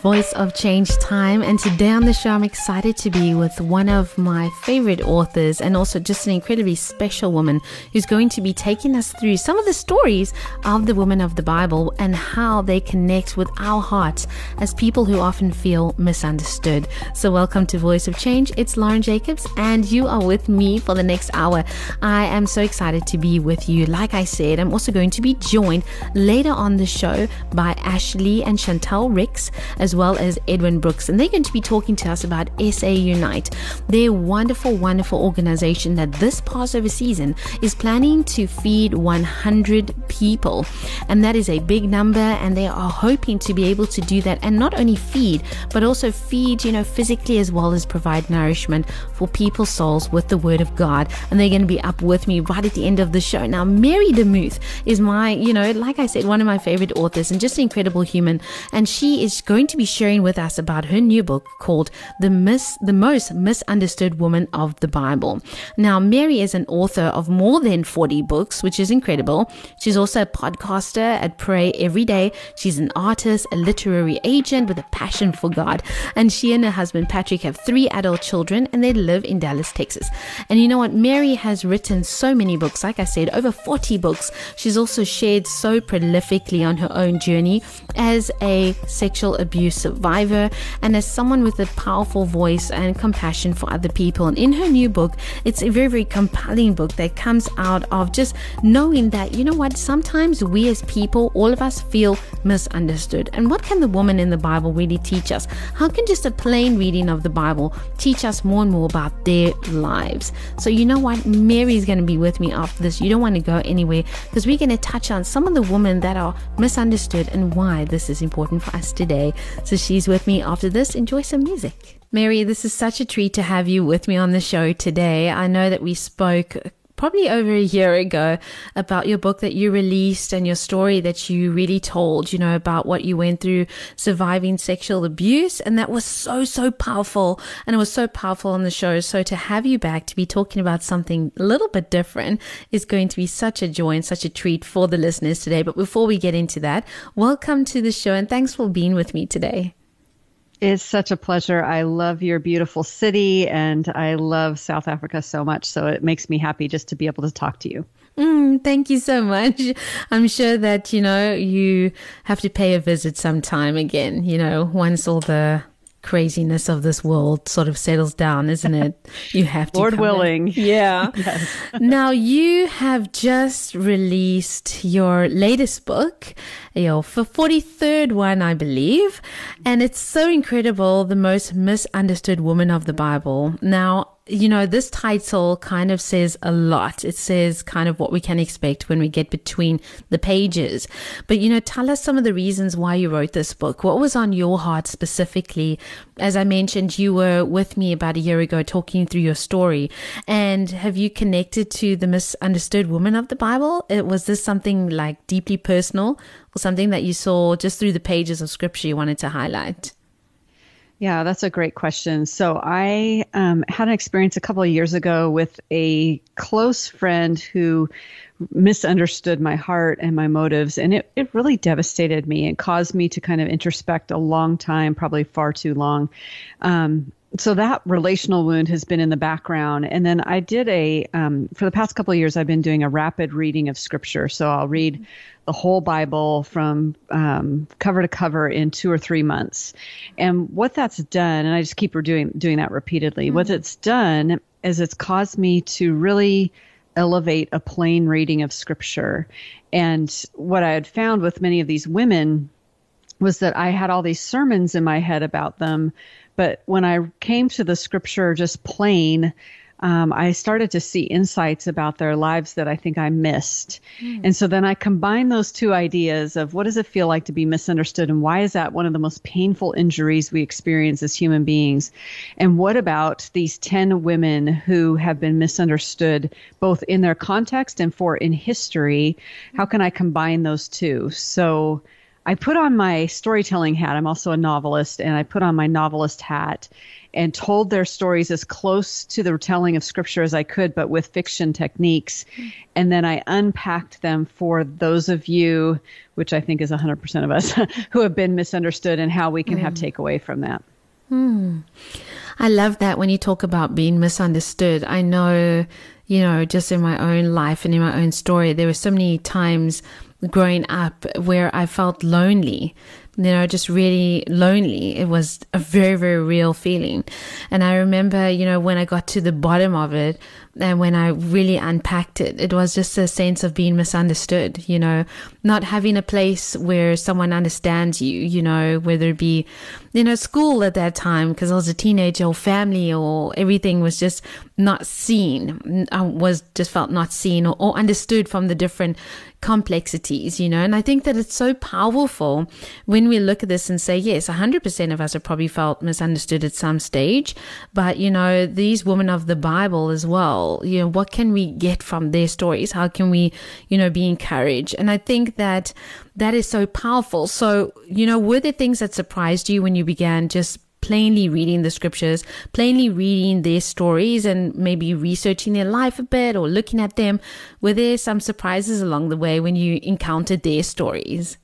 Voice of Change time, and today on the show I'm excited to be with one of my favorite authors and also just an incredibly special woman who's going to be taking us through some of the stories of the women of the Bible and how they connect with our hearts as people who often feel misunderstood. So welcome to Voice of Change. It's Lauren Jacobs and you are with me for the next hour. I am so excited to be with you. Like I said, I'm also going to be joined later on the show by Ashley and Chantel Ricks, as well as Edwin Brooks, and they're going to be talking to us about SA Unite, their wonderful organization that this Passover season is planning to feed 100 people, and that is a big number, and they are hoping to be able to do that and not only feed but also feed, physically, as well as provide nourishment for people's souls with the Word of God. And they're going to be up with me right at the end of the show. Now, Mary DeMuth is my, like I said, one of my favorite authors and just an incredible human, and she is going to be sharing with us about her new book called The Most Misunderstood Woman of the Bible. Now, Mary is an author of more than 40 books, which is incredible. She's also a podcaster at Pray Every Day. She's an artist, a literary agent with a passion for God. And she and her husband, Patrick, have 3 adult children, and they live in Dallas, Texas. And you know what? Mary has written so many books. Like I said, over 40 books. She's also shared so prolifically on her own journey as a sexual abuse survivor and as someone with a powerful voice and compassion for other people. And in her new book, it's a very, very compelling book that comes out of just knowing that, sometimes we as people, all of us, feel misunderstood. And what can the woman in the Bible really teach us? How can just a plain reading of the Bible teach us more and more about their lives? So you know what? Mary's going to be with me after this. You don't want to go anywhere, because we're going to touch on some of the women that are misunderstood and why this is important for us today. So she's with me after this. Enjoy some music. Mary, this is such a treat to have you with me on the show today. I know that we spoke probably over a year ago about your book that you released and your story that you really told, about what you went through surviving sexual abuse. And that was so, so powerful. And it was so powerful on the show. So to have you back to be talking about something a little bit different is going to be such a joy and such a treat for the listeners today. But before we get into that, welcome to the show and thanks for being with me today. It's such a pleasure. I love your beautiful city and I love South Africa so much. So it makes me happy just to be able to talk to you. Thank you so much. I'm sure that, you have to pay a visit sometime again, once all the craziness of this world sort of settles down, isn't it? You have to. Lord willing. Yeah. Yes. Now, you have just released your latest book, your 43rd one, I believe. And it's so incredible, The Most Misunderstood Woman of the Bible. Now, this title kind of says a lot. It says kind of what we can expect when we get between the pages. But, tell us some of the reasons why you wrote this book. What was on your heart specifically? As I mentioned, you were with me about a year ago talking through your story. And have you connected to the misunderstood woman of the Bible? Was this something like deeply personal or something that you saw just through the pages of scripture you wanted to highlight? Yeah, that's a great question. So I had an experience a couple of years ago with a close friend who misunderstood my heart and my motives. And it really devastated me and caused me to kind of introspect a long time, probably far too long. So that relational wound has been in the background. And then I did for the past couple of years, I've been doing a rapid reading of scripture. So I'll read the whole Bible from cover to cover in 2 or 3 months. And what that's done, and I just keep doing that repeatedly, mm-hmm. What it's done is it's caused me to really elevate a plain reading of scripture. And what I had found with many of these women was that I had all these sermons in my head about them, but when I came to the scripture just plain, I started to see insights about their lives that I think I missed. And so then I combined those two ideas of what does it feel like to be misunderstood, and why is that one of the most painful injuries we experience as human beings? And what about these 10 women who have been misunderstood both in their context and in history? How can I combine those two? So I put on my storytelling hat. I'm also a novelist, and I put on my novelist hat and told their stories as close to the telling of Scripture as I could, but with fiction techniques. And then I unpacked them for those of you, which I think is 100% of us, who have been misunderstood, and how we can have takeaway from that. I love that when you talk about being misunderstood. I know, you know, just in my own life and in my own story, there were so many times growing up where I felt lonely, you know, just really lonely. It was a very, very real feeling. And I remember, you know, when I got to the bottom of it and when I really unpacked it, it was just a sense of being misunderstood, you know, not having a place where someone understands you, you know, whether it be, you know, school at that time, because I was a teenager, or family, or everything was just not seen. I was just felt not seen or understood from the different complexities, you know. And I think that it's so powerful when we look at this and say, yes, 100% of us have probably felt misunderstood at some stage, but, you know, these women of the Bible as well, you know, what can we get from their stories? How can we, you know, be encouraged? And I think that that is so powerful. So, you know, were there things that surprised you when you began just plainly reading the Scriptures, plainly reading their stories, and maybe researching their life a bit or looking at them? Were there some surprises along the way when you encountered their stories?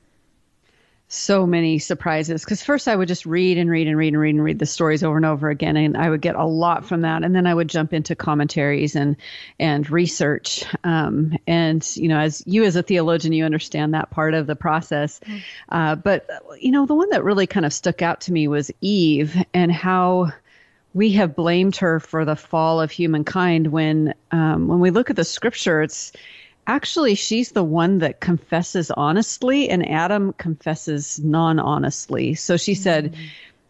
So many surprises, because first I would just read the stories over and over again, and I would get a lot from that, and then I would jump into commentaries and research, and you know, as a theologian, you understand that part of the process, but you know, the one that really kind of stuck out to me was Eve, and how we have blamed her for the fall of humankind. When we look at the Scripture, it's actually, she's the one that confesses honestly, and Adam confesses non-honestly. So she said,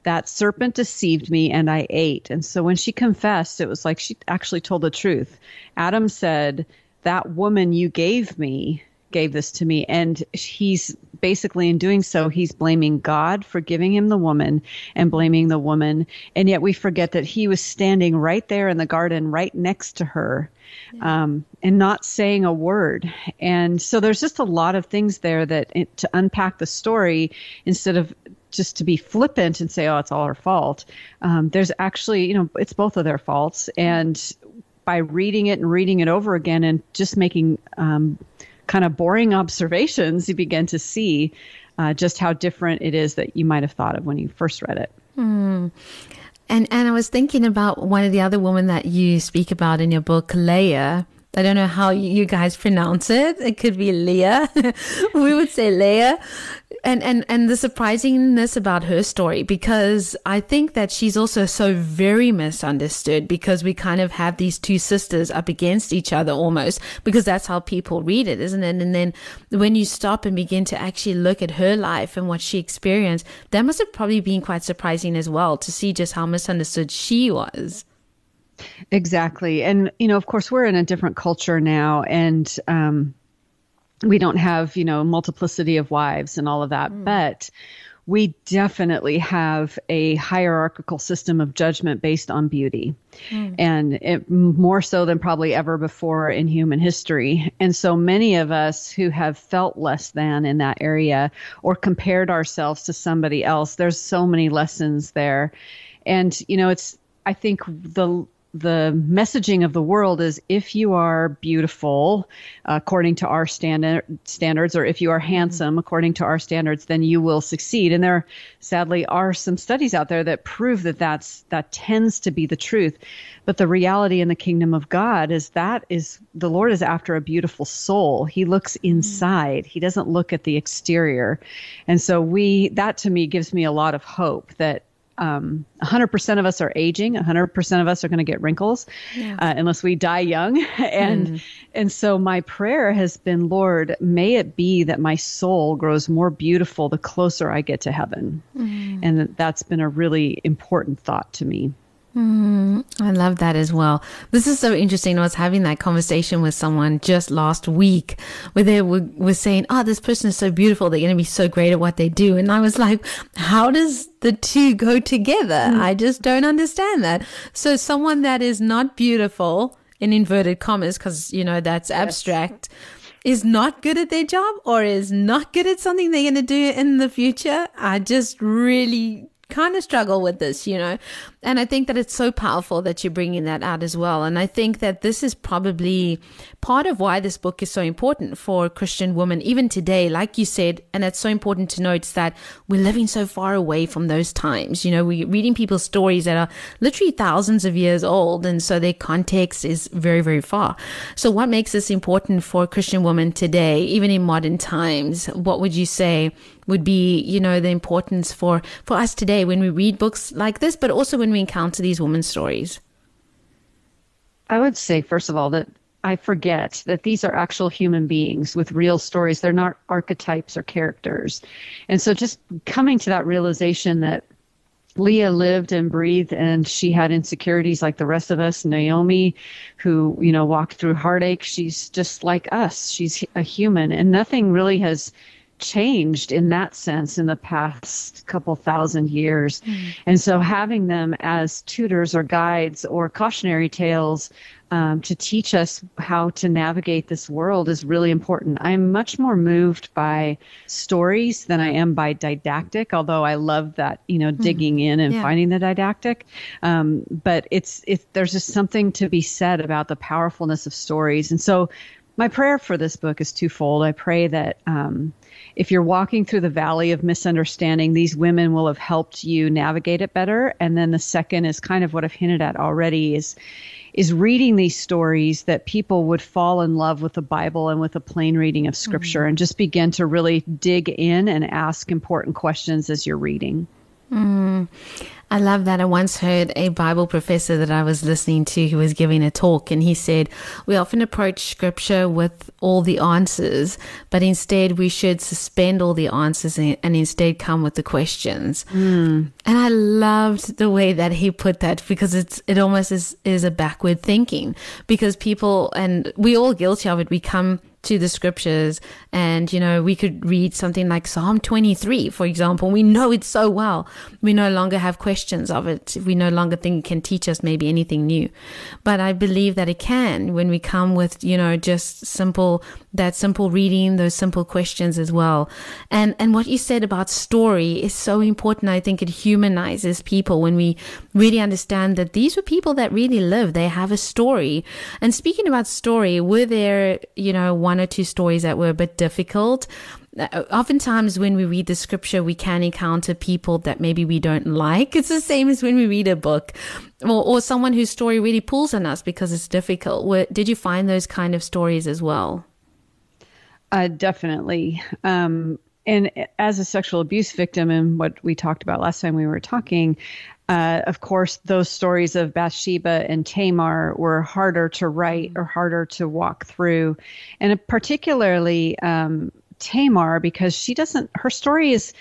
that serpent deceived me and I ate. And so when she confessed, it was like she actually told the truth. Adam said, that woman you gave this to me. And he's basically, in doing so, he's blaming God for giving him the woman and blaming the woman. And yet we forget that he was standing right there in the garden, right next to her, and not saying a word. And so there's just a lot of things there to unpack the story, instead of just to be flippant and say, oh, it's all her fault. There's actually, you know, it's both of their faults. And by reading it and reading it over again, and just making, kind of boring observations, you begin to see just how different it is that you might have thought of when you first read it. And I was thinking about one of the other women that you speak about in your book, Leah. I don't know how you guys pronounce it. It could be Leah. We would say Leah. And the surprisingness about her story, because I think that she's also so very misunderstood, because we kind of have these two sisters up against each other almost, because that's how people read it, isn't it? And then when you stop and begin to actually look at her life and what she experienced, that must have probably been quite surprising as well, to see just how misunderstood she was. Exactly. And, you know, of course, we're in a different culture now, and we don't have, you know, multiplicity of wives and all of that, but we definitely have a hierarchical system of judgment based on beauty, and more so than probably ever before in human history. And so many of us who have felt less than in that area, or compared ourselves to somebody else, there's so many lessons there. And, you know, I think the messaging of the world is, if you are beautiful according to our standards, or if you are handsome according to our standards, then you will succeed. And there sadly are some studies out there that prove that tends to be the truth. But the reality in the kingdom of God is the Lord is after a beautiful soul. He looks inside. He doesn't look at the exterior. And so that to me gives me a lot of hope that 100% of us are aging. 100% of us are going to get wrinkles, unless we die young. And so my prayer has been, Lord, may it be that my soul grows more beautiful the closer I get to heaven. And that's been a really important thought to me. I love that as well. This is so interesting. I was having that conversation with someone just last week where they were saying, oh, this person is so beautiful. They're going to be so great at what they do. And I was like, how does the two go together? I just don't understand that. So someone that is not beautiful, in inverted commas, because, you know, that's abstract, is not good at their job or is not good at something they're going to do in the future. I just really kind of struggle with this, you know, and I think that it's so powerful that you're bringing that out as well. And I think that this is probably part of why this book is so important for Christian women, even today, like you said. And it's so important to note that we're living so far away from those times. You know, we're reading people's stories that are literally thousands of years old. And so their context is very, very far. So what makes this important for Christian women today, even in modern times? What would you say would be, you know, the importance for us today when we read books like this, but also when we encounter these women's stories? I would say, first of all, that I forget that these are actual human beings with real stories. They're not archetypes or characters. And so just coming to that realization that Leah lived and breathed, and she had insecurities like the rest of us. Naomi, who, you know, walked through heartache, she's just like us. She's a human, and nothing really has changed in that sense in the past couple thousand years. And so having them as tutors or guides or cautionary tales to teach us how to navigate this world is really important. I'm much more moved by stories than I am by didactic, although I love that, you know, digging in and finding the didactic. But there's just something to be said about the powerfulness of stories. And so my prayer for this book is twofold. I pray that if you're walking through the valley of misunderstanding, these women will have helped you navigate it better. And then the second is kind of what I've hinted at already, is reading these stories that people would fall in love with the Bible and with a plain reading of Scripture and just begin to really dig in and ask important questions as you're reading. I love that. I once heard a Bible professor that I was listening to who was giving a talk, and he said, we often approach Scripture with all the answers, but instead we should suspend all the answers and instead come with the questions. And I loved the way that he put that, because it almost is a backward thinking, because people, and we're all guilty of it, we come to the Scriptures and, you know, we could read something like Psalm 23, for example. We know it so well. We no longer have questions of it. We no longer think it can teach us maybe anything new. But I believe that it can when we come with, you know, just simple reading, those simple questions as well. And what you said about story is so important. I think it humanizes people when we really understand that these were people that really live. They have a story. And speaking about story, were there, you know, one or two stories that were a bit difficult? Oftentimes when we read the Scripture, we can encounter people that maybe we don't like. It's the same as when we read a book or someone whose story really pulls on us because it's difficult. Did you find those kind of stories as well? Definitely. And as a sexual abuse victim, and what we talked about last time we were talking, of course, those stories of Bathsheba and Tamar were harder to write or harder to walk through. And particularly Tamar, because her story is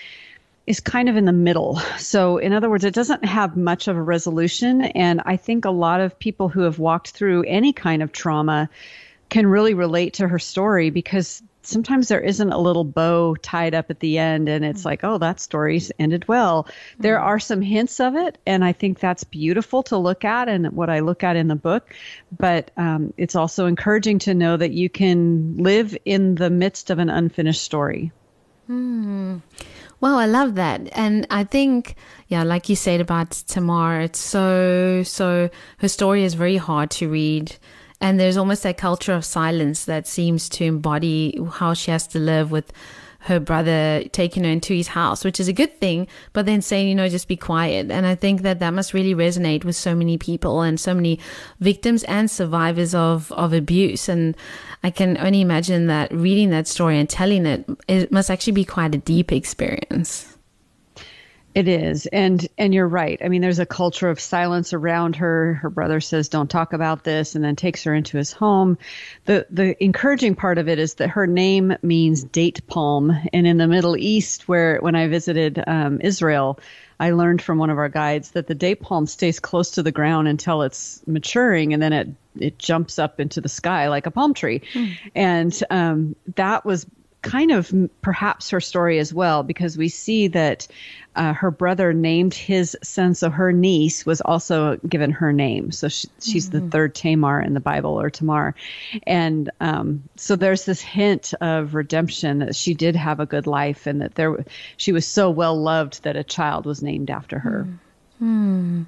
kind of in the middle. So in other words, it doesn't have much of a resolution. And I think a lot of people who have walked through any kind of trauma can really relate to her story, because sometimes there isn't a little bow tied up at the end and it's like, oh, that story's ended well. There are some hints of it, and I think that's beautiful to look at and what I look at in the book. But it's also encouraging to know that you can live in the midst of an unfinished story. Well, I love that. And I think, yeah, like you said about Tamar, it's so her story is very hard to read. And there's almost that culture of silence that seems to embody how she has to live with her brother taking her into his house, which is a good thing, but then saying, you know, just be quiet. And I think that must really resonate with so many people and so many victims and survivors of abuse. And I can only imagine that reading that story and telling it must actually be quite a deep experience. It is. And you're right. I mean, there's a culture of silence around her. Her brother says, don't talk about this, and then takes her into his home. The encouraging part of it is that her name means date palm. And in the Middle East, when I visited Israel, I learned from one of our guides that the date palm stays close to the ground until it's maturing, and then it jumps up into the sky like a palm tree. Mm. And that was kind of perhaps her story as well, because we see that her brother named his son, so her niece was also given her name. So she's the third Tamar in the Bible, or Tamar. And so there's this hint of redemption, that she did have a good life, and that she was so well loved that a child was named after her. Mm.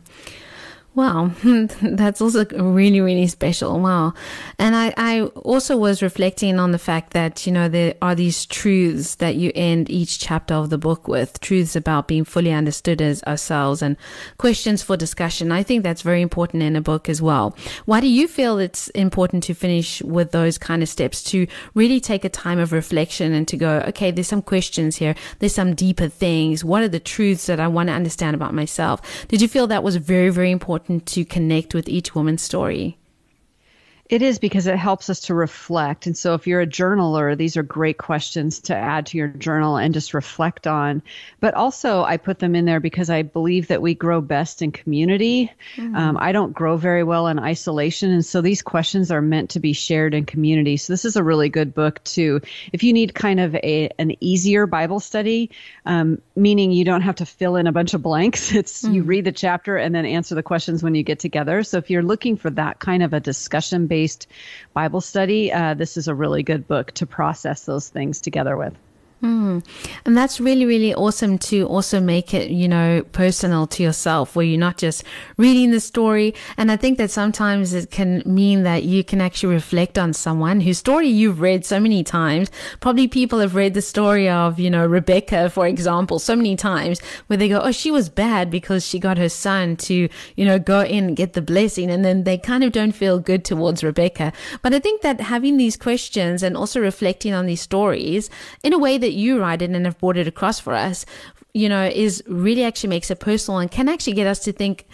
Wow, that's also really, really special. Wow. And I also was reflecting on the fact that, you know, there are these truths that you end each chapter of the book with, truths about being fully understood as ourselves and questions for discussion. I think that's very important in a book as well. Why do you feel it's important to finish with those kind of steps, to really take a time of reflection and to go, okay, there's some questions here, there's some deeper things. What are the truths that I want to understand about myself? Did you feel that was very, very important to connect with each woman's story? It is, because it helps us to reflect. And so if you're a journaler, these are great questions to add to your journal and just reflect on. But also I put them in there because I believe that we grow best in community. Mm. I don't grow very well in isolation. And so these questions are meant to be shared in community. So this is a really good book too. If you need kind of an easier Bible study, meaning you don't have to fill in a bunch of blanks. You read the chapter and then answer the questions when you get together. So if you're looking for that kind of a discussion based Bible study, this is a really good book to process those things together with. Mm. And that's really, really awesome to also make it, you know, personal to yourself, where you're not just reading the story. And I think that sometimes it can mean that you can actually reflect on someone whose story you've read so many times. Probably people have read the story of, you know, Rebecca, for example, so many times, where they go, oh, she was bad because she got her son to, you know, go in and get the blessing. And then they kind of don't feel good towards Rebecca. But I think that having these questions and also reflecting on these stories in a way that you write it and have brought it across for us, you know, is really actually makes it personal and can actually get us to think,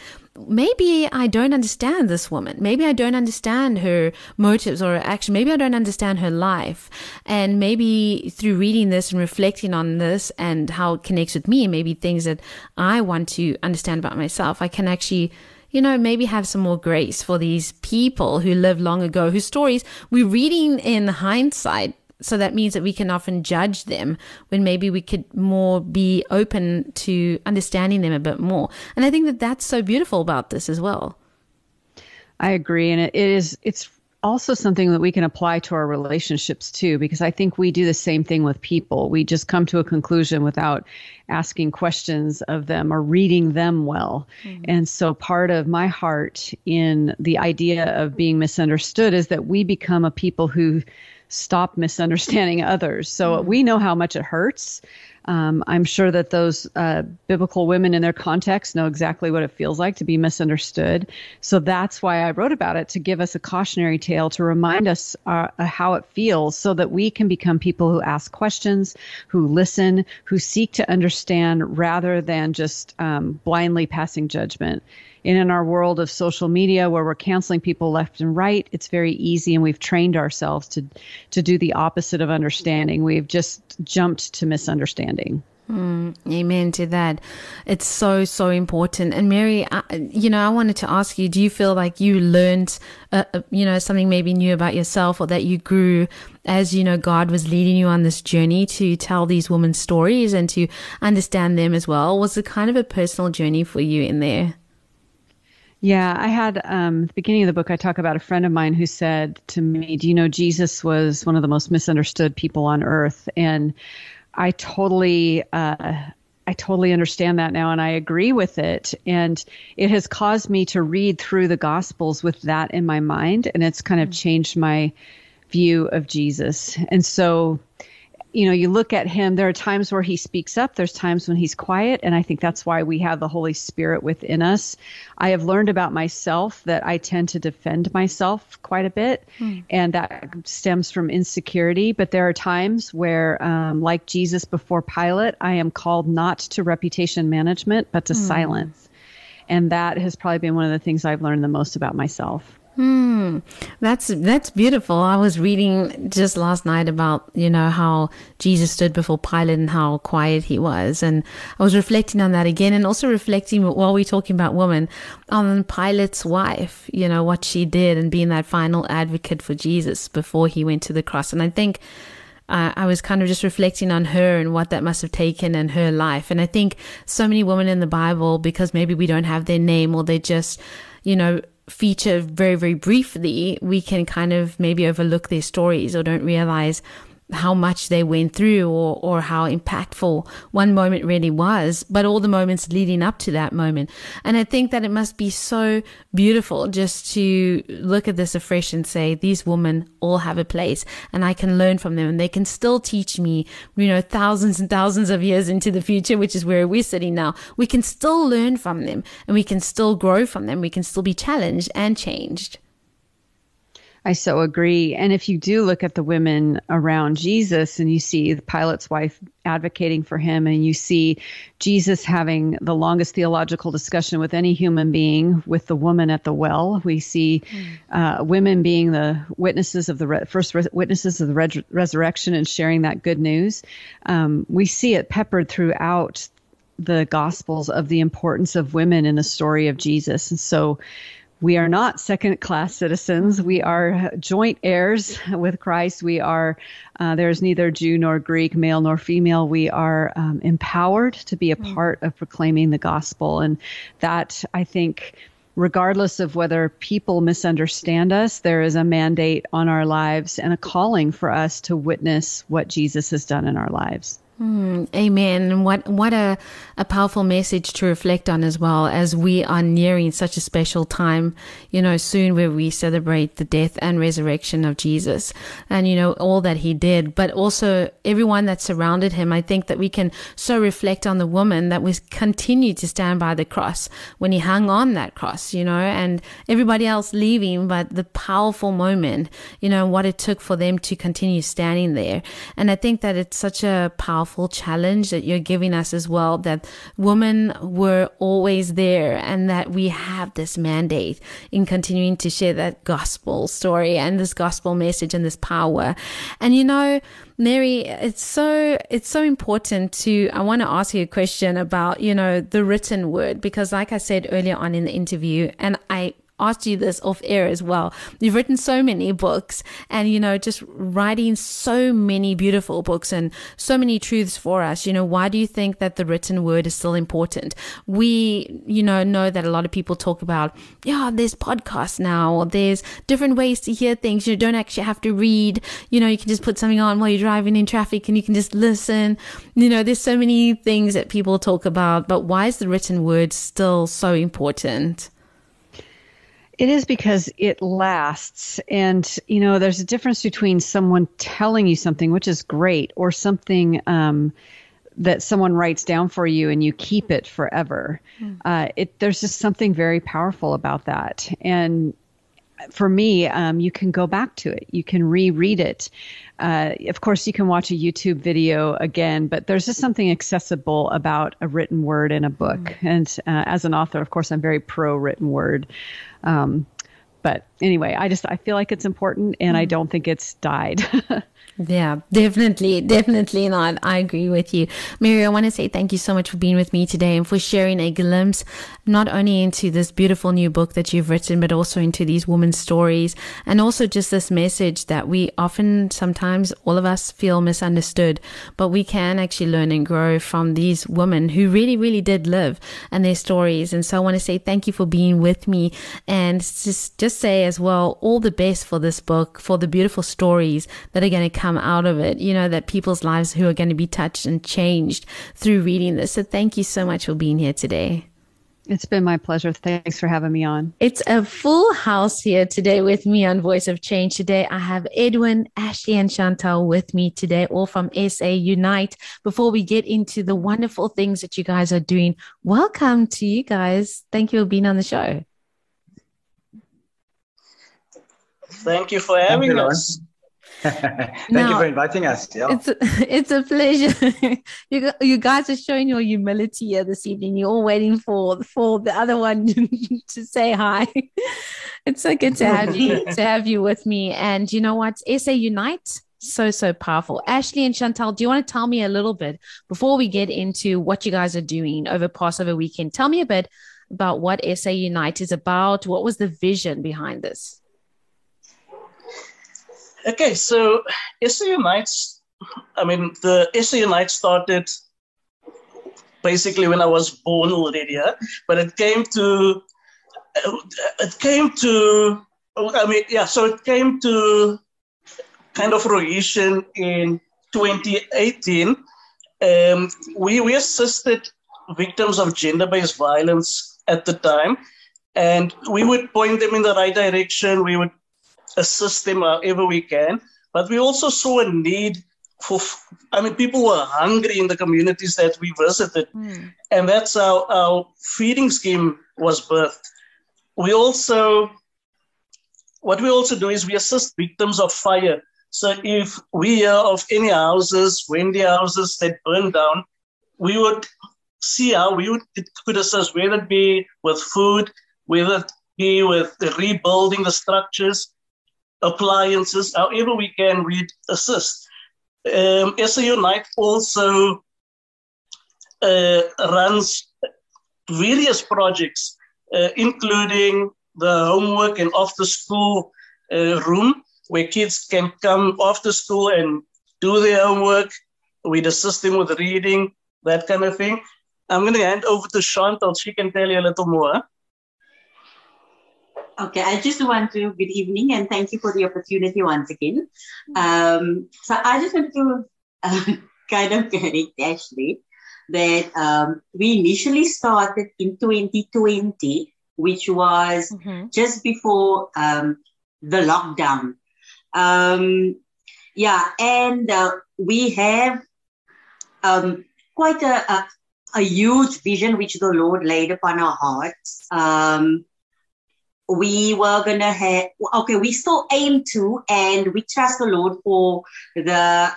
maybe I don't understand this woman. Maybe I don't understand her motives or her action. Maybe I don't understand her life. And maybe through reading this and reflecting on this and how it connects with me, and maybe things that I want to understand about myself, I can actually, you know, maybe have some more grace for these people who lived long ago, whose stories we're reading in hindsight. So that means that we can often judge them, when maybe we could more be open to understanding them a bit more. And I think that that's so beautiful about this as well. I agree. And it's also something that we can apply to our relationships too, because I think we do the same thing with people. We just come to a conclusion without asking questions of them or reading them well. Mm-hmm. And so part of my heart in the idea of being misunderstood is that we become a people who stop misunderstanding others. So we know how much it hurts. I'm sure that those biblical women in their context know exactly what it feels like to be misunderstood. So that's why I wrote about it, to give us a cautionary tale, to remind us how it feels, so that we can become people who ask questions, who listen, who seek to understand, rather than just blindly passing judgment. And in our world of social media, where we're canceling people left and right, it's very easy, and we've trained ourselves to do the opposite of understanding. We've just jumped to misunderstanding. Amen to that. It's so, so important. And Mary, I wanted to ask you, do you feel like you learned, something maybe new about yourself, or that you grew as, you know, God was leading you on this journey to tell these women's stories and to understand them as well? Was it kind of a personal journey for you in there? Yeah, I had at the beginning of the book, I talk about a friend of mine who said to me, do you know, Jesus was one of the most misunderstood people on earth? And I totally understand that now, and I agree with it. And it has caused me to read through the Gospels with that in my mind, and it's kind of changed my view of Jesus. And so, you know, you look at him, there are times where he speaks up, there's times when he's quiet, and I think that's why we have the Holy Spirit within us. I have learned about myself that I tend to defend myself quite a bit, and that stems from insecurity. But there are times where, like Jesus before Pilate, I am called not to reputation management, but to silence. And that has probably been one of the things I've learned the most about myself. That's beautiful. I was reading just last night about, how Jesus stood before Pilate and how quiet he was. And I was reflecting on that again, and also reflecting while we're talking about women on Pilate's wife, what she did and being that final advocate for Jesus before he went to the cross. And I think I was kind of just reflecting on her and what that must have taken in her life. And I think so many women in the Bible, because maybe we don't have their name or they just, feature very, very briefly, we can kind of maybe overlook their stories or don't realize how much they went through or how impactful one moment really was, but all the moments leading up to that moment. And I think that it must be so beautiful just to look at this afresh and say, these women all have a place and I can learn from them and they can still teach me, thousands and thousands of years into the future, which is where we're sitting now. We can still learn from them and we can still grow from them. We can still be challenged and changed. I so agree. And if you do look at the women around Jesus and you see Pilate's wife advocating for him, and you see Jesus having the longest theological discussion with any human being with the woman at the well, we see women being the witnesses of the resurrection and sharing that good news. We see it peppered throughout the Gospels of the importance of women in the story of Jesus. And so we are not second-class citizens. We are joint heirs with Christ. We are, there's neither Jew nor Greek, male nor female. We are empowered to be a part of proclaiming the gospel. And that, I think, regardless of whether people misunderstand us, there is a mandate on our lives and a calling for us to witness what Jesus has done in our lives. Amen. And what a powerful message to reflect on as well, as we are nearing such a special time, soon, where we celebrate the death and resurrection of Jesus and, all that he did, but also everyone that surrounded him. I think that we can so reflect on the woman that was continued to stand by the cross when he hung on that cross, and everybody else leaving, but the powerful moment, what it took for them to continue standing there. And I think that it's such a powerful challenge that you're giving us as well, that women were always there and that we have this mandate in continuing to share that gospel story and this gospel message and this power. And Mary, it's so important to, I want to ask you a question about, the written word, because like I said earlier on in the interview, and I asked you this off air as well, you've written so many books and, just writing so many beautiful books and so many truths for us. Why do you think that the written word is still important? We, know that a lot of people talk about, there's podcasts now, or there's different ways to hear things. You don't actually have to read, you can just put something on while you're driving in traffic and you can just listen. There's so many things that people talk about, but why is the written word still so important? It is because it lasts. And, there's a difference between someone telling you something, which is great, or something that someone writes down for you and you keep it forever. There's just something very powerful about that. And for me, you can go back to it. You can reread it. Of course, you can watch a YouTube video again, but there's just something accessible about a written word in a book. And as an author, of course, I'm very pro written word. But anyway, I feel like it's important, and I don't think it's died. Yeah, definitely not. I agree with you. Mary, I want to say thank you so much for being with me today and for sharing a glimpse not only into this beautiful new book that you've written, but also into these women's stories, and also just this message that we often, sometimes all of us, feel misunderstood, but we can actually learn and grow from these women who really, really did live, and their stories. And so I want to say thank you for being with me, and just say as well, all the best for this book, for the beautiful stories that are going to come out of it, that people's lives who are going to be touched and changed through reading this. So thank you so much for being here today. It's been my pleasure. Thanks for having me on. It's a full house here today with me on Voice of Change. Today, I have Edwin, Ashley, and Chantel with me today, all from SA Unite. Before we get into the wonderful things that you guys are doing, welcome to you guys. Thank you for being on the show. Thank you for having us. Thank you for inviting us. Yeah. It's a pleasure. You guys are showing your humility here this evening. You're all waiting for the other one to say hi. It's so good to have you with me. And you know what? SA Unite, so powerful. Ashley and Chantel, do you want to tell me a little bit before we get into what you guys are doing over Passover weekend? Tell me a bit about what SA Unite is about. What was the vision behind this? Okay, so SA Unite, the SA Unite started basically when I was born already, but it came to kind of fruition in 2018. We assisted victims of gender-based violence at the time, and we would point them in the right direction. We would assist them however we can, but we also saw a need for, people were hungry in the communities that we visited, and that's how our feeding scheme was birthed. What we also do is we assist victims of fire. So if we hear of any windy houses that burn down, we would see how could assist, whether it be with food, whether it be with rebuilding the structures, appliances, however we can, we'd assist. SA Unite also runs various projects, including the homework and after-school room where kids can come after school and do their homework. We'd assist them with reading, that kind of thing. I'm going to hand over to Chantel. She can tell you a little more. Okay, I just want to good evening and thank you for the opportunity once again. So I just want to kind of correct Ashley that we initially started in 2020, which was just before the lockdown. We have quite a huge vision which the Lord laid upon our hearts. We were going to have, we still aim to, and we trust the Lord for the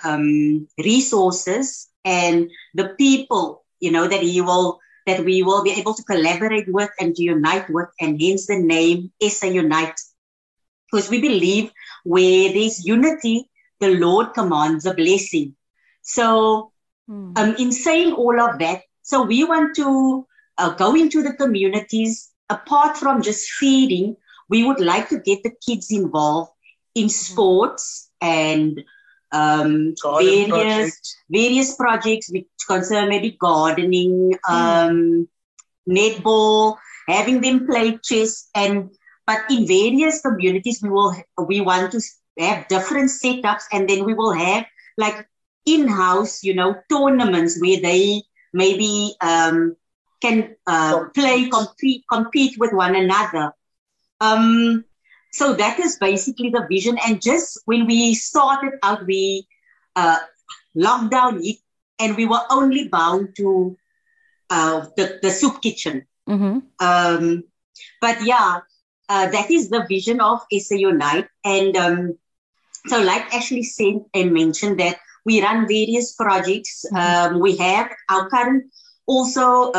resources and the people, that we will be able to collaborate with and to unite with, and hence the name SA Unite. Because we believe where there's unity, the Lord commands a blessing. So in saying all of that, so we want to go into the communities. Apart from just feeding, we would like to get the kids involved in sports and various projects which concern maybe gardening, netball, having them play chess, but in various communities we want to have different setups, and then we will have like in-house, tournaments where they maybe can compete with one another. So that is basically the vision. And just when we started out, we lockdown it, and we were only bound to the soup kitchen. That is the vision of SA Unite. And so like Ashley said and mentioned, that we run various projects. We have our current also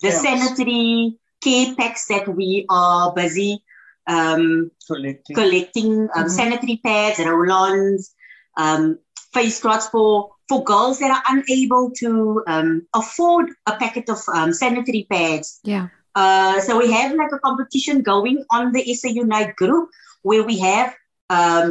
sanitary care packs that we are busy collecting sanitary pads, roll-ons, face cloths for girls that are unable to afford a packet of sanitary pads. Yeah. So we have like a competition going on the SA Unite group where we have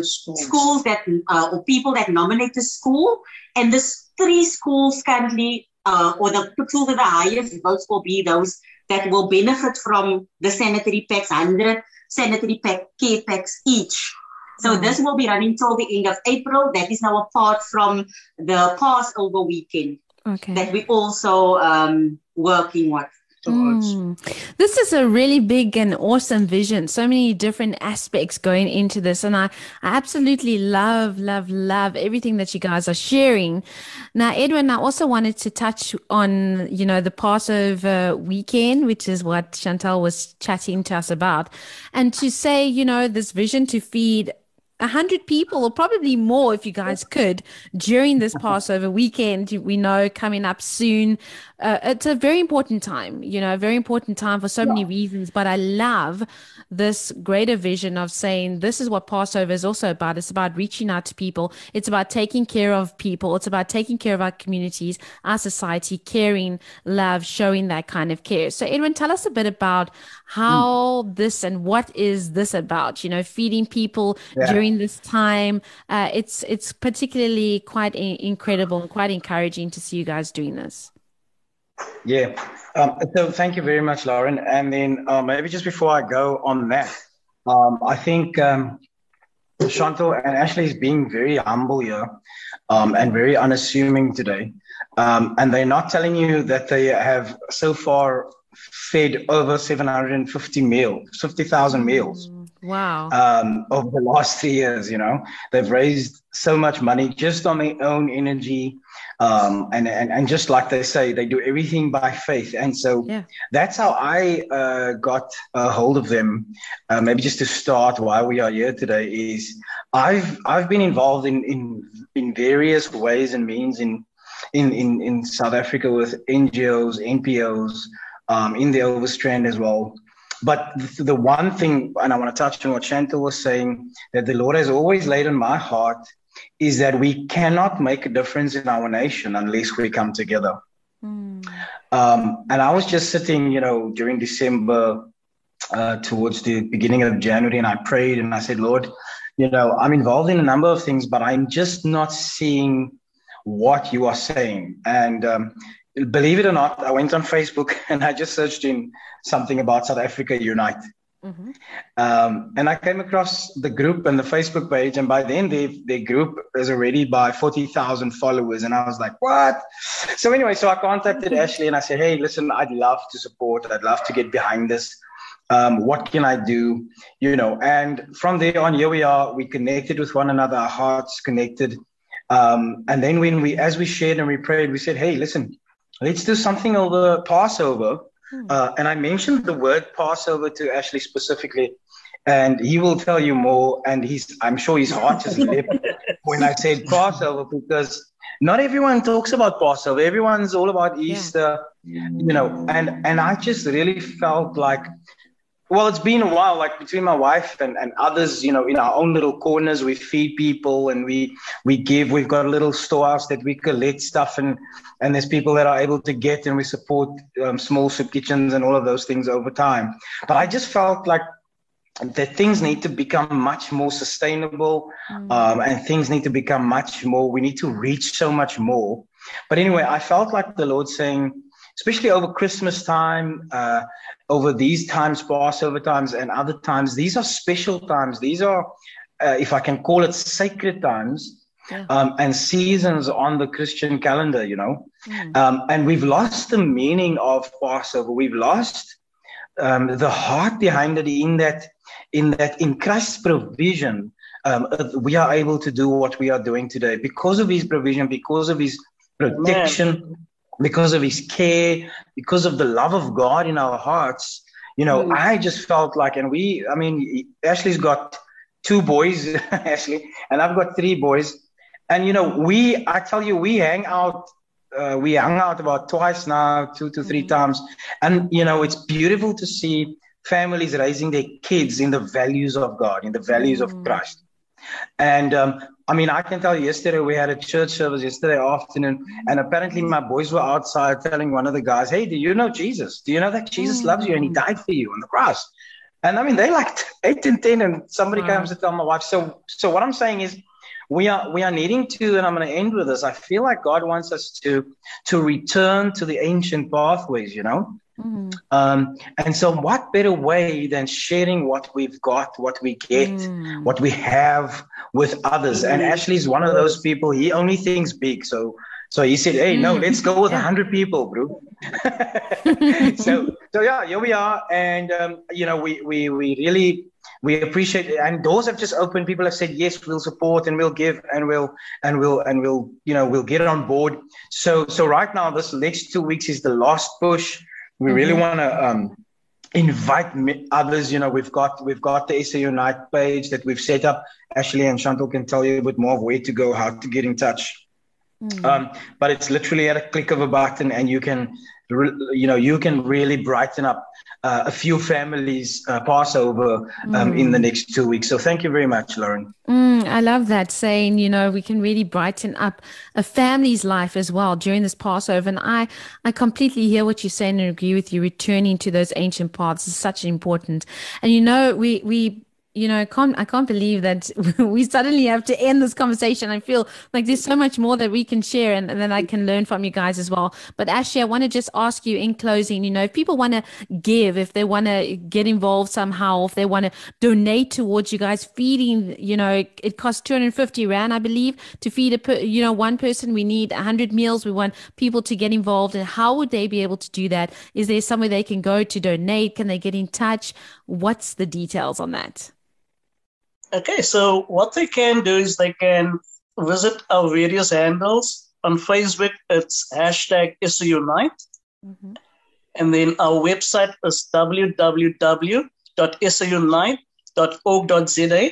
schools that or people that nominate the school, and there's 3 schools currently. Or the two with the highest votes will be those that will benefit from the sanitary packs, 100 sanitary care packs each. So this will be running till the end of April. That is now apart from the Passover weekend that we also working with. This is a really big and awesome vision. So many different aspects going into this. And I absolutely love everything that you guys are sharing. Now, Edwin, I also wanted to touch on, the Passover weekend, which is what Chantel was chatting to us about. And to say, this vision to feed 100 people or probably more if you guys could during this Passover weekend, we know coming up soon. It's a very important time, you know, a very important time for so many reasons, but I love this greater vision of saying this is what Passover is also about. It's about reaching out to people. It's about taking care of people. It's about taking care of our communities, our society, caring, love, showing that kind of care. So Edwin, tell us a bit about how this and what is this about, you know, feeding people during this time. It's particularly quite incredible and quite encouraging to see you guys doing this. So thank you very much, Lauren. And then maybe just before I go on that, I think Chantel and Ashley is being very humble here and very unassuming today. And they're not telling you that they have so far fed over 50,000 meals. Wow. Over the last 3 years, you know, they've raised so much money just on their own energy. And just like they say, they do everything by faith. And so that's how I got a hold of them. Maybe just to start why we are here today is I've been involved in various ways and means in South Africa with NGOs, NPOs, in the Overstrand as well. But the one thing, and I want to touch on what Chantel was saying, that the Lord has always laid on my heart is that we cannot make a difference in our nation unless we come together. And I was just sitting, you know, during December towards the beginning of January, and I prayed and I said, Lord, you know, I'm involved in a number of things, but I'm just not seeing what you are saying. And believe it or not, I went on Facebook and I just searched in something about South Africa Unite. And I came across the group and the Facebook page, and by then the group is already by 40,000 followers, and I was like, what? So anyway, so I contacted Ashley and I said, hey, listen, I'd love to support, I'd love to get behind this. What can I do? You know, and from there on, here we are, we connected with one another, our hearts connected. And then when as we shared and we prayed, we said, hey, listen, let's do something over Passover. And I mentioned the word Passover to Ashley specifically, and he will tell you more. And I'm sure his heart is leapt when I said Passover, because not everyone talks about Passover. Everyone's all about Easter, you know, and I just really felt like, well, it's been a while, like between my wife and others, you know, in our own little corners, we feed people and we give. We've got a little storehouse that we collect stuff and there's people that are able to get, and we support small soup kitchens and all of those things over time. But I just felt like that things need to become much more sustainable and things need to become much more. We need to reach so much more. But anyway, I felt like the Lord saying, especially over Christmas time, over these times, Passover times and other times, these are special times. These are, if I can call it, sacred times and seasons on the Christian calendar, you know. And we've lost the meaning of Passover. We've lost the heart behind it in that in Christ's provision, we are able to do what we are doing today because of his provision, because of his protection. Amen. Because of his care, because of the love of God in our hearts, you know, I just felt like, Ashley's got 2 boys, Ashley, and I've got 3 boys. And, you know, we hang out, we hung out about twice now, 2 to 3 times. And, you know, it's beautiful to see families raising their kids in the values of God, in the values of Christ. And, I can tell you yesterday, we had a church service yesterday afternoon, and apparently my boys were outside telling one of the guys, hey, do you know Jesus? Do you know that Jesus loves you and he died for you on the cross? And I mean, they like 8 and 10, and somebody comes to tell my wife. So what I'm saying is we are needing to, and I'm going to end with this, I feel like God wants us to return to the ancient pathways, you know? And so what better way than sharing what we've got, what we get, what we have with others. And Ashley's one of those people, he only thinks big. So he said, hey, no, let's go with 100 people, bro. so yeah, here we are. And, you know, we really, we appreciate it. And doors have just opened. People have said, yes, we'll support and we'll give and we'll, you know, we'll get on board. So right now, this next 2 weeks is the last push. We really want to invite others. You know, we've got the SA Unite page that we've set up. Ashley and Chantel can tell you a bit more of where to go, how to get in touch. Mm. But it's literally at a click of a button, and you can, you can really brighten up a few families' Passover in the next 2 weeks. So thank you very much, Lauren. I love that saying, we can really brighten up a family's life as well during this Passover. And I completely hear what you're saying and agree with you. Returning to those ancient paths is such important. And, I can't believe that we suddenly have to end this conversation. I feel like there's so much more that we can share and that I can learn from you guys as well. But Ashley, I want to just ask you in closing, if people want to give, if they want to get involved somehow, if they want to donate towards you guys feeding, it costs 250 Rand, I believe, to feed one person. We need 100 meals. We want people to get involved. And how would they be able to do that? Is there somewhere they can go to donate? Can they get in touch? What's the details on that? Okay, so what they can do is they can visit our various handles. On Facebook, it's #SAUnite. Mm-hmm. And then our website is www.sounite.org.za.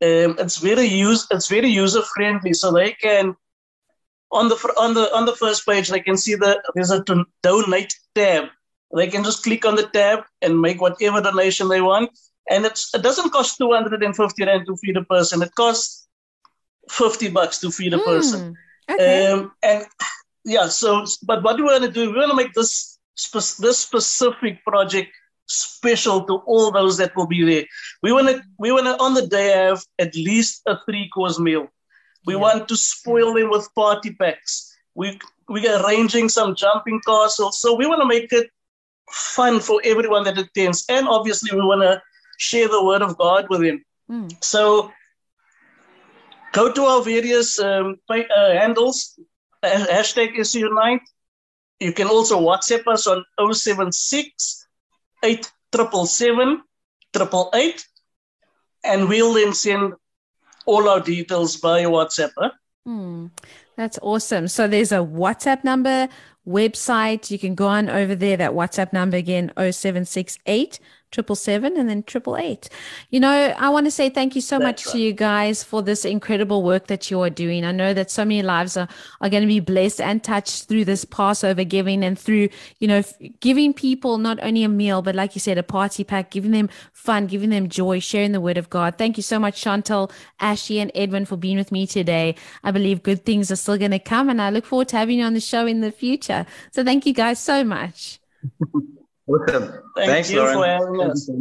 It's very user-friendly. So they can, on the first page, they can see there's a donate tab. They can just click on the tab and make whatever donation they want. And it doesn't cost 250 Rand to feed a person. It costs $50 to feed a person. Okay. But what we want to do, we want to make this specific project special to all those that will be there. We want to on the day have at least a 3-course meal. We want to spoil them with party packs. We're arranging some jumping castles. So we want to make it fun for everyone that attends. And obviously we want to share the word of God with him. Mm. So go to our various handles, #SAUnite. You can also WhatsApp us on 076-877-888, and we'll then send all our details via WhatsApp. Huh? Mm. That's awesome. So there's a WhatsApp number, website. You can go on over there. That WhatsApp number again, 076-877-888 and then 888. I want to say thank you so much to you guys for this incredible work that you are doing. I know that so many lives are going to be blessed and touched through this Passover giving and through, giving people not only a meal, but like you said, a party pack, giving them fun, giving them joy, sharing the word of God. Thank you so much, Chantel, Ashley, and Edwin for being with me today. I believe good things are still going to come, and I look forward to having you on the show in the future. So thank you guys so much. Awesome. Thanks, Lauren.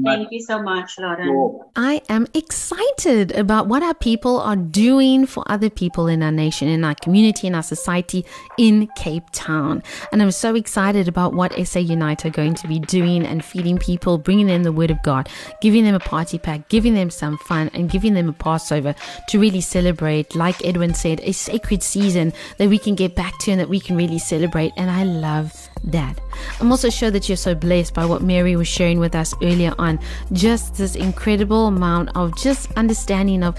Thank you so much, Lauren. I am excited about what our people are doing for other people in our nation, in our community, in our society in Cape Town. And I'm so excited about what SA Unite are going to be doing and feeding people, bringing them the word of God, giving them a party pack, giving them some fun, and giving them a Passover to really celebrate, like Edwin said, a sacred season that we can get back to and that we can really celebrate. And I love that. I'm also sure that you're so blessed by what Mary was sharing with us earlier on, just this incredible amount of just understanding of,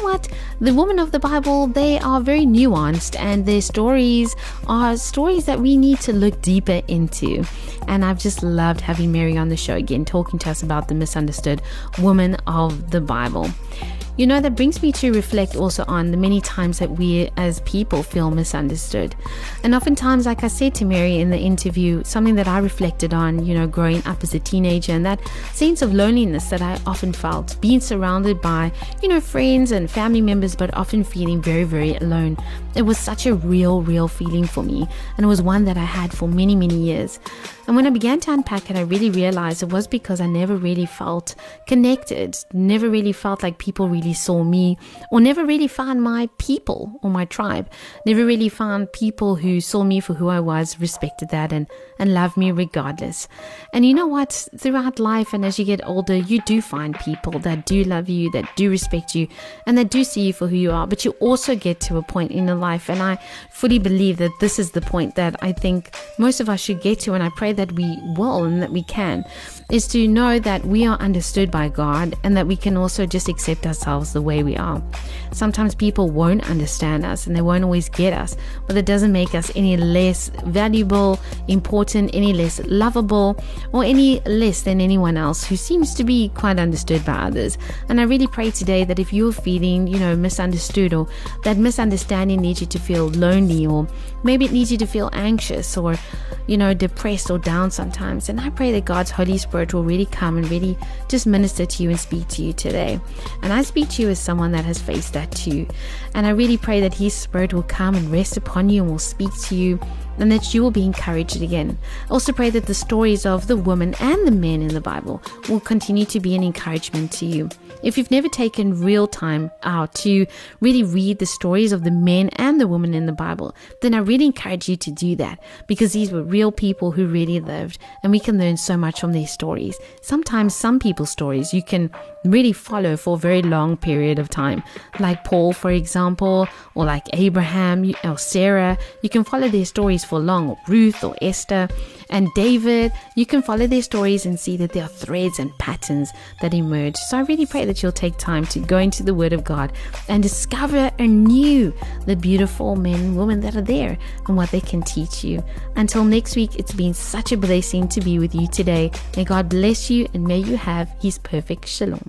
what the women of the Bible, they are very nuanced, and their stories are stories that we need to look deeper into. And I've just loved having Mary on the show again, talking to us about the misunderstood women of the Bible. That brings me to reflect also on the many times that we as people feel misunderstood. And oftentimes, like I said to Mary in the interview, something that I reflected on, growing up as a teenager, and that sense of loneliness that I often felt, being surrounded by, friends and family members, but often feeling very, very alone. It was such a real feeling for me. And it was one that I had for many, many years. And when I began to unpack it, I really realized it was because I never really felt connected, never really felt like people really saw me, or never really found my people or my tribe, never really found people who saw me for who I was, respected that, and loved me regardless. And you know what? Throughout life and as you get older, you do find people that do love you, that do respect you, and that do see you for who you are. But you also get to a point in your life, and I fully believe that this is the point that I think most of us should get to, and I pray that we will and that we can. is to know that we are understood by God and that we can also just accept ourselves the way we are. Sometimes people won't understand us and they won't always get us, but that doesn't make us any less valuable, important, any less lovable, or any less than anyone else who seems to be quite understood by others. And I really pray today that if you're feeling, misunderstood, or that misunderstanding needs you to feel lonely, or maybe it needs you to feel anxious or, depressed or down sometimes. And I pray that God's Holy Spirit will really come and really just minister to you and speak to you today. And I speak to you as someone that has faced that too. And I really pray that His Spirit will come and rest upon you and will speak to you, and that you will be encouraged again. I also pray that the stories of the women and the men in the Bible will continue to be an encouragement to you. If you've never taken real time out to really read the stories of the men and the women in the Bible, then I really encourage you to do that, because these were real people who really lived, and we can learn so much from their stories. Sometimes some people's stories you can really follow for a very long period of time, like Paul, for example, or like Abraham or Sarah. You can follow their stories for long, or Ruth or Esther and David. You can follow their stories and see that there are threads and patterns that emerge. So I really pray that you'll take time to go into the Word of God and discover anew the beautiful men and women that are there and what they can teach you. Until next week, it's been such a blessing to be with you today. May God bless you, and may you have His perfect shalom.